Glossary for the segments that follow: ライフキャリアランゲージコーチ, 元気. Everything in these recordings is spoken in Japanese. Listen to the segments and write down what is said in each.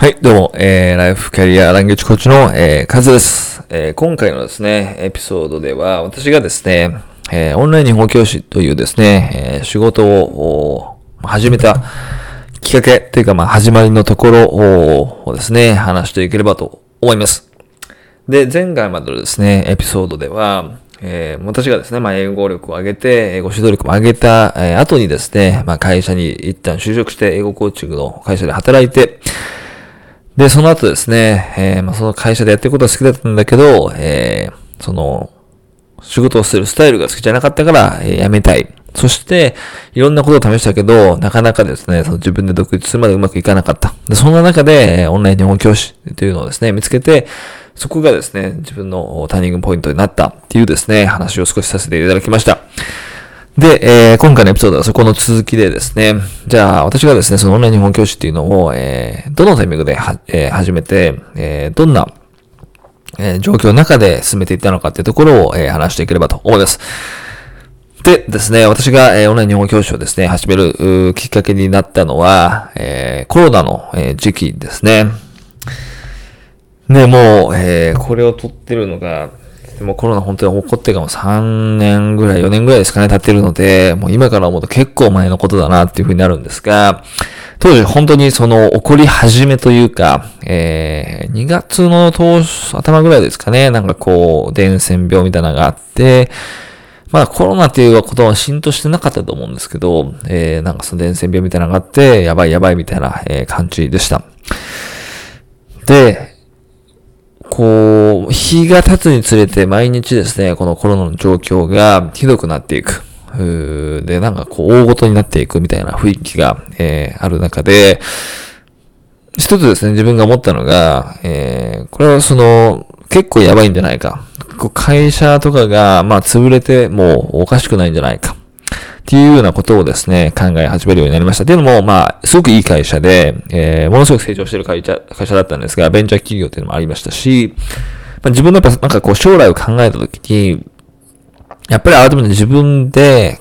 はい、どうも、ライフキャリアランゲージコーチの、カズです、今回のですね、エピソードでは、私がですね、オンライン日本語教師というですね、仕事を始めたきっかけというか、始まりのところをですね、話していければと思います。で、前回までのですね、エピソードでは、私がですね、英語力を上げて、英語指導力も上げた、後にですね、会社に一旦就職して、英語コーチングの会社で働いて、で、その後ですね、その会社でやってることは好きだったんだけど、仕事をするスタイルが好きじゃなかったから、辞めたい。そして、いろんなことを試したけど、なかなかですね、自分で独立するまでうまくいかなかった。で、そんな中で、オンライン日本語教師というのをですね、見つけて、そこがですね、自分のターニングポイントになったっていうですね、話を少しさせていただきました。で、今回のエピソードはそこの続きでですね、じゃあ私がですね、そのオンライン日本教師っていうのを、どのタイミングで始めて、どんな状況の中で進めていったのかっていうところを話していければと思います。でですね、私がオンライン日本教師をですね、始めるきっかけになったのは、コロナの時期ですね。で、もう、これを撮ってるのが、もうコロナ本当に起こってからも3年ぐらい、4年ぐらいですかね、経ってるので、もう今から思うと結構前のことだなっていうふうになるんですが、当時本当にその起こり始めというか、2月の頭ぐらいですかね、伝染病みたいなのがあって、まあコロナっていうことは浸透してなかったと思うんですけど、その伝染病みたいなのがあって、やばいみたいな感じでした。で、日が経つにつれて毎日ですね、このコロナの状況がひどくなっていく。で、大ごとになっていくみたいな雰囲気が、ある中で、一つですね、自分が思ったのが、これは結構やばいんじゃないか。会社とかが、潰れてもおかしくないんじゃないか。っていうようなことをですね、考え始めるようになりました。というのも、すごくいい会社で、ものすごく成長している会社だったんですが、ベンチャー企業というのもありましたし、自分の将来を考えたときに、やっぱり改めて自分で、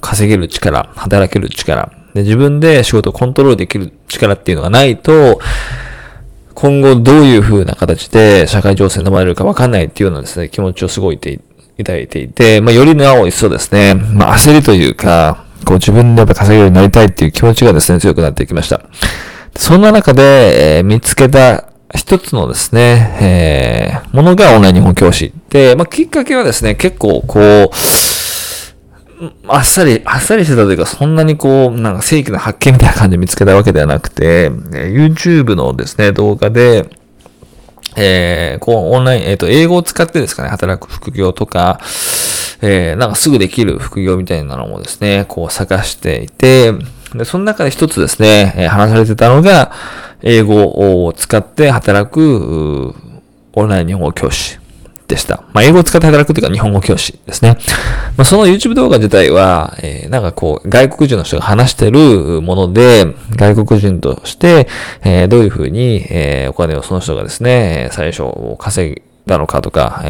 稼げる力、働ける力、で自分で仕事をコントロールできる力っていうのがないと、今後どういう風な形で社会情勢に生まれるかわかんないっていうようなですね、気持ちをすごい抱いていて、よりなお一層ですね、焦りというか、自分で稼げるようになりたいっていう気持ちがですね、強くなっていきました。そんな中で、見つけた一つのですね、ものがオンライン日本教師で、きっかけはですね、結構あっさりしてたというか、そんなに正規な発見みたいな感じで見つけたわけではなくて、YouTube のですね、動画で、オンライン、英語を使ってですかね、働く副業とか、すぐできる副業みたいなのもですね、探していて、で、その中で一つですね、話されてたのが、英語を使って働く、オンライン日本語教師でした。英語を使って働くというか、日本語教師ですね。その YouTube 動画自体は、外国人の人が話してるもので、外国人として、どういうふうに、お金をその人がですね、最初稼いだのかとか、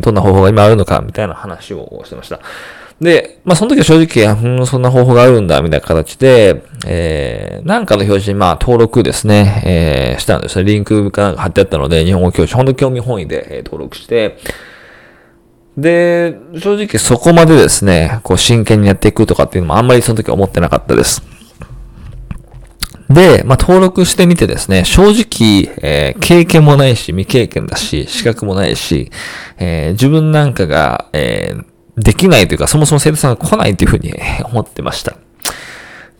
どんな方法が今あるのかみたいな話をしてました。で、その時は正直、そんな方法があるんだ、みたいな形で、の表示に、登録ですね、したんですね。リンクが貼ってあったので、日本語教師、本当に興味本位で、登録して、で、正直そこまでですね、真剣にやっていくとかっていうのもあんまりその時は思ってなかったです。で、登録してみてですね、正直、経験もないし、未経験だし、資格もないし、自分なんかが、できないというか、そもそも生徒さんが来ないというふうに思ってました。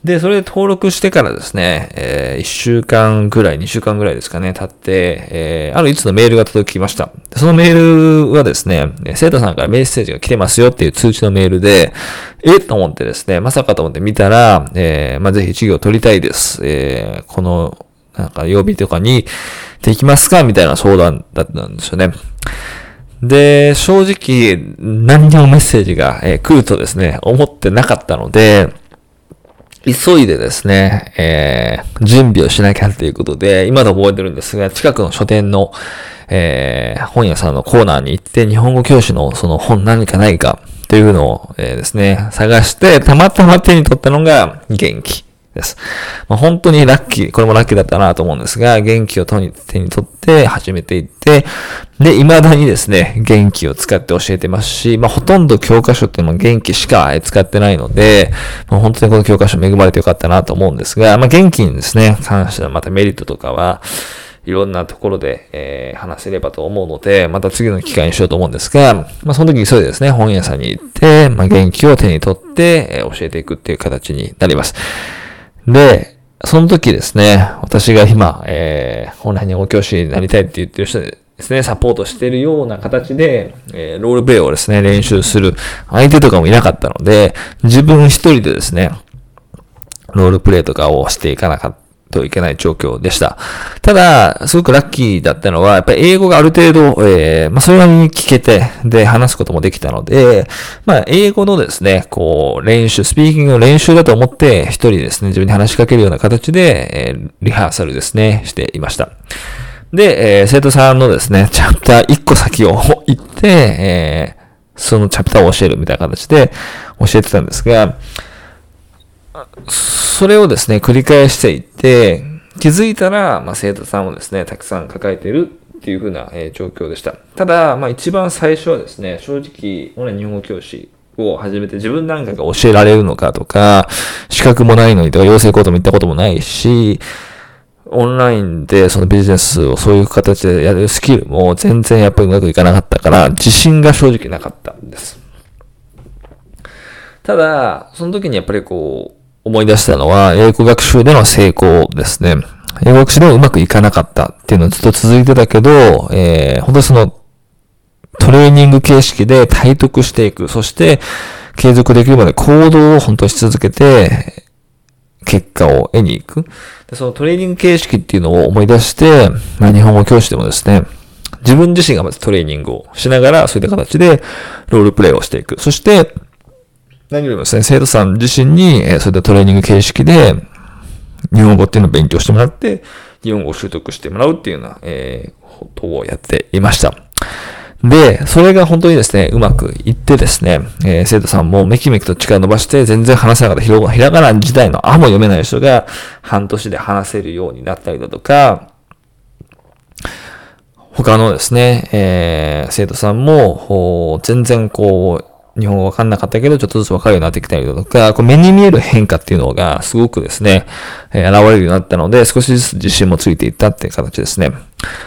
で、それで登録してからですね、2週間ぐらいですかね、経って、あるいつのメールが届きました。そのメールはですね、生徒さんからメッセージが来てますよっていう通知のメールで、と思ってですね、まさかと思って見たら、ぜひ授業を取りたいです。この、曜日とかにできますかみたいな相談だったんですよね。で、正直、何にもメッセージが来るとですね、思ってなかったので、急いでですね、準備をしなきゃということで、今で覚えてるんですが、近くの書店の、本屋さんのコーナーに行って、日本語教師のその本何かないかというのを、ですね、探して、たまたま手に取ったのが、元気です。まあ、本当にラッキー、これもラッキーだったなと思うんですが、元気を手に取って始めていって、で、未だにですね、元気を使って教えてますし、まあ、ほとんど教科書っていうのは元気しか使ってないので、まあ、本当にこの教科書恵まれてよかったなと思うんですが、まあ、元気にですね、関してはまたメリットとかは、いろんなところで、話せればと思うので、また次の機会にしようと思うんですが、まあ、その時に急いでですね、本屋さんに行って、まあ、元気を手に取って、教えていくっていう形になります。で、その時ですね、私が今、オンラインの教師になりたいって言ってる人ですね、サポートしているような形で、ロールプレイをですね、練習する相手とかもいなかったので、自分一人でですね、ロールプレイとかをしていかなかった。といけない状況でした。ただ、すごくラッキーだったのは、やっぱり英語がある程度、まあ、それなりに聞けて、で、話すこともできたので、まあ、英語のですね、こう、練習、スピーキングの練習だと思って、一人ですね、自分に話しかけるような形で、リハーサルですね、していました。で、生徒さんのですね、チャプター1個先を行って、そのチャプターを教えるみたいな形で教えてたんですが、それをですね、繰り返していって、気づいたら、まあ、生徒さんをですね、たくさん抱えているっていう風な、状況でした。ただ、まあ、一番最初はですね、正直、俺は日本語教師を始めて自分なんかが教えられるのかとか、資格もないのにとか、養成講座も行ったこともないし、オンラインでそのビジネスをそういう形でやるスキルも全然やっぱりうまくいかなかったから、自信が正直なかったんです。ただ、その時にやっぱりこう、思い出したのは、英語学習での成功ですね。英語学習でもうまくいかなかったっていうのはずっと続いてたけど、本当にその、トレーニング形式で体得していく。そして、継続できるまで行動を本当にし続けて、結果を得に行く。で、そのトレーニング形式っていうのを思い出して、まあ、日本語教師でもですね、自分自身がまずトレーニングをしながら、そういった形でロールプレイをしていく。そして、何よりもですね、生徒さん自身に、そういったトレーニング形式で、日本語っていうのを勉強してもらって、日本語を習得してもらうっていうような、ことをやっていました。で、それが本当にですね、うまくいってですね、生徒さんもめきめきと力を伸ばして、全然話せなかったひらがな自体のあも読めない人が、半年で話せるようになったりだとか、他のですね、生徒さんも、全然こう、日本語わかんなかったけど、ちょっとずつわかるようになってきたりだとか、こう目に見える変化っていうのがすごくですね、現れるようになったので、少しずつ自信もついていったっていう形ですね。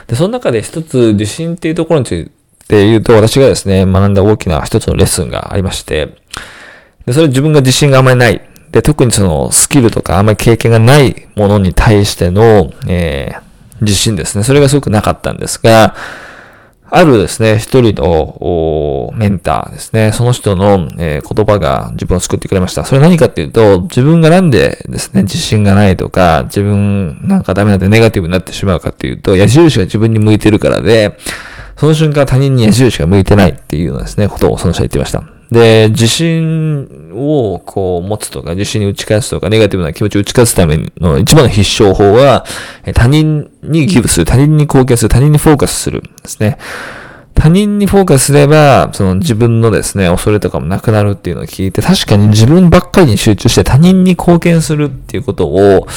で、その中で一つ自信っていうところについて言うと、私がですね、学んだ大きな一つのレッスンがありまして、で、それ自分が自信があまりない。で、特にそのスキルとかあまり経験がないものに対しての、自信ですね。それがすごくなかったんですが、あるですね、一人のメンターですね、その人の言葉が自分を救ってくれました。それ何かっていうと、自分がなんでですね、自信がないとか、自分なんかダメなんでネガティブになってしまうかっていうと、矢印が自分に向いてるからで、その瞬間他人に矢印が向いてないっていうようなですね、ことをその人は言っていました。で、自信をこう持つとか、自信に打ち勝つとか、ネガティブな気持ちを打ち勝つための一番の必勝法は、他人にギブする、他人に貢献する、他人にフォーカスするんですね。他人にフォーカスすれば、その自分のですね、恐れとかもなくなるっていうのを聞いて、確かに自分ばっかりに集中して他人に貢献するっていうことを、こ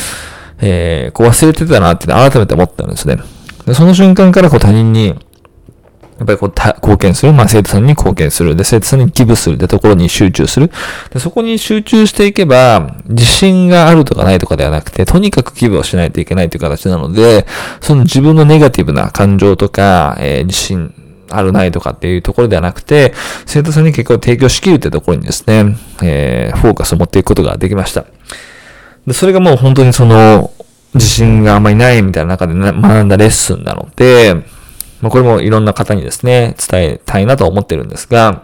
う忘れてたなって改めて思ったんですね。で、その瞬間からこう他人に、やっぱりこう、貢献する。まあ、生徒さんに貢献する。で、生徒さんに寄付する。で、ところに集中する。で、そこに集中していけば、自信があるとかないとかではなくて、とにかく寄付をしないといけないという形なので、その自分のネガティブな感情とか、自信あるないとかっていうところではなくて、生徒さんに結果を提供しきるってところにですね、フォーカスを持っていくことができました。で、それがもう本当にその、自信があんまりないみたいな中で学んだレッスンなので、まあ、これもいろんな方にですね、伝えたいなと思ってるんですが、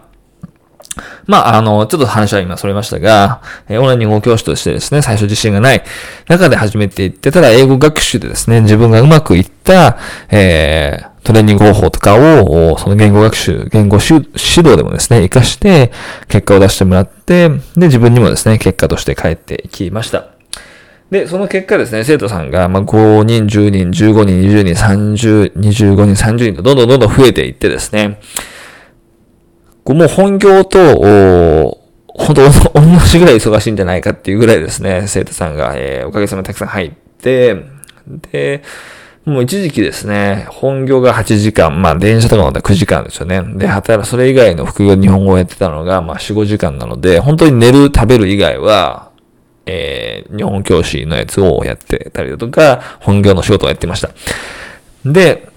まあ、ちょっと話は今それましたが、オンライン日本語教師としてですね、最初自信がない中で始めていって、ただ英語学習でですね、自分がうまくいった、トレーニング方法とかを、その言語学習、言語指導でもですね、活かして、結果を出してもらって、で、自分にもですね、結果として返ってきました。で、その結果ですね、生徒さんが、まあ、5人、10人、15人、20人、30、25人、30人とどんどん増えていってですね、もう本業と、本当同じぐらい忙しいんじゃないかっていうぐらいですね、生徒さんが、おかげさまでたくさん入って、で、もう一時期ですね、本業が8時間、まあ電車とかの9時間ですよね。で、それ以外の副業日本語をやってたのが、まあ4、5時間なので、本当に寝る、食べる以外は、日本教師のやつをやってたりだとか、本業の仕事をやってました。で、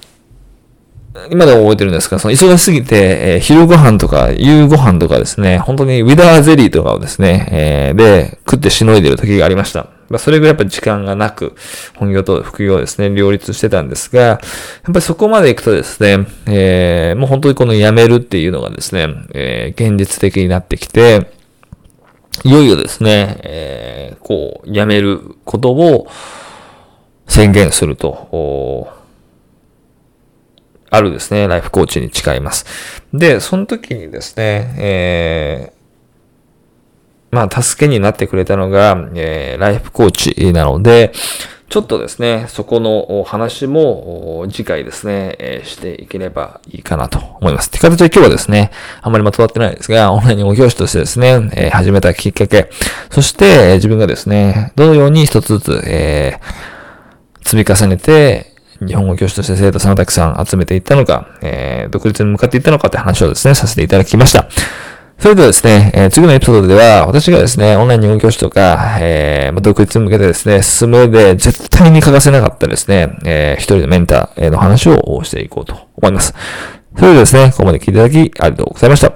今でも覚えてるんですが、その忙しすぎて、昼ご飯とか夕ご飯とかですね、本当にウィダーゼリーとかをですね、で食ってしのいでる時がありました。まあ、それぐらいやっぱ時間がなく、本業と副業をですね、両立してたんですが、やっぱりそこまで行くとですね、もう本当にこの辞めるっていうのがですね、現実的になってきて、いよいよですね、こう辞めることを宣言すると。あるですね、ライフコーチに誓います。で、その時にですね、まあ、助けになってくれたのが、ライフコーチなので、ちょっとですね、そこの話も次回ですね、していければいいかなと思います。って形で今日はですね、あんまりまとまってないですが、オンライン語教師としてですね、始めたきっかけ、そして自分がですね、どのように一つずつ、積み重ねて、日本語教師として生徒さんをたくさん集めていったのか、独立に向かっていったのかって話をですね、させていただきました。それではですね、次のエピソードでは、私がですね、オンライン日本語教師とか、独立に向けてですね、進む上で絶対に欠かせなかったですね、一人のメンターの話をしていこうと思います。それではですね、ここまで聞いていただき、ありがとうございました。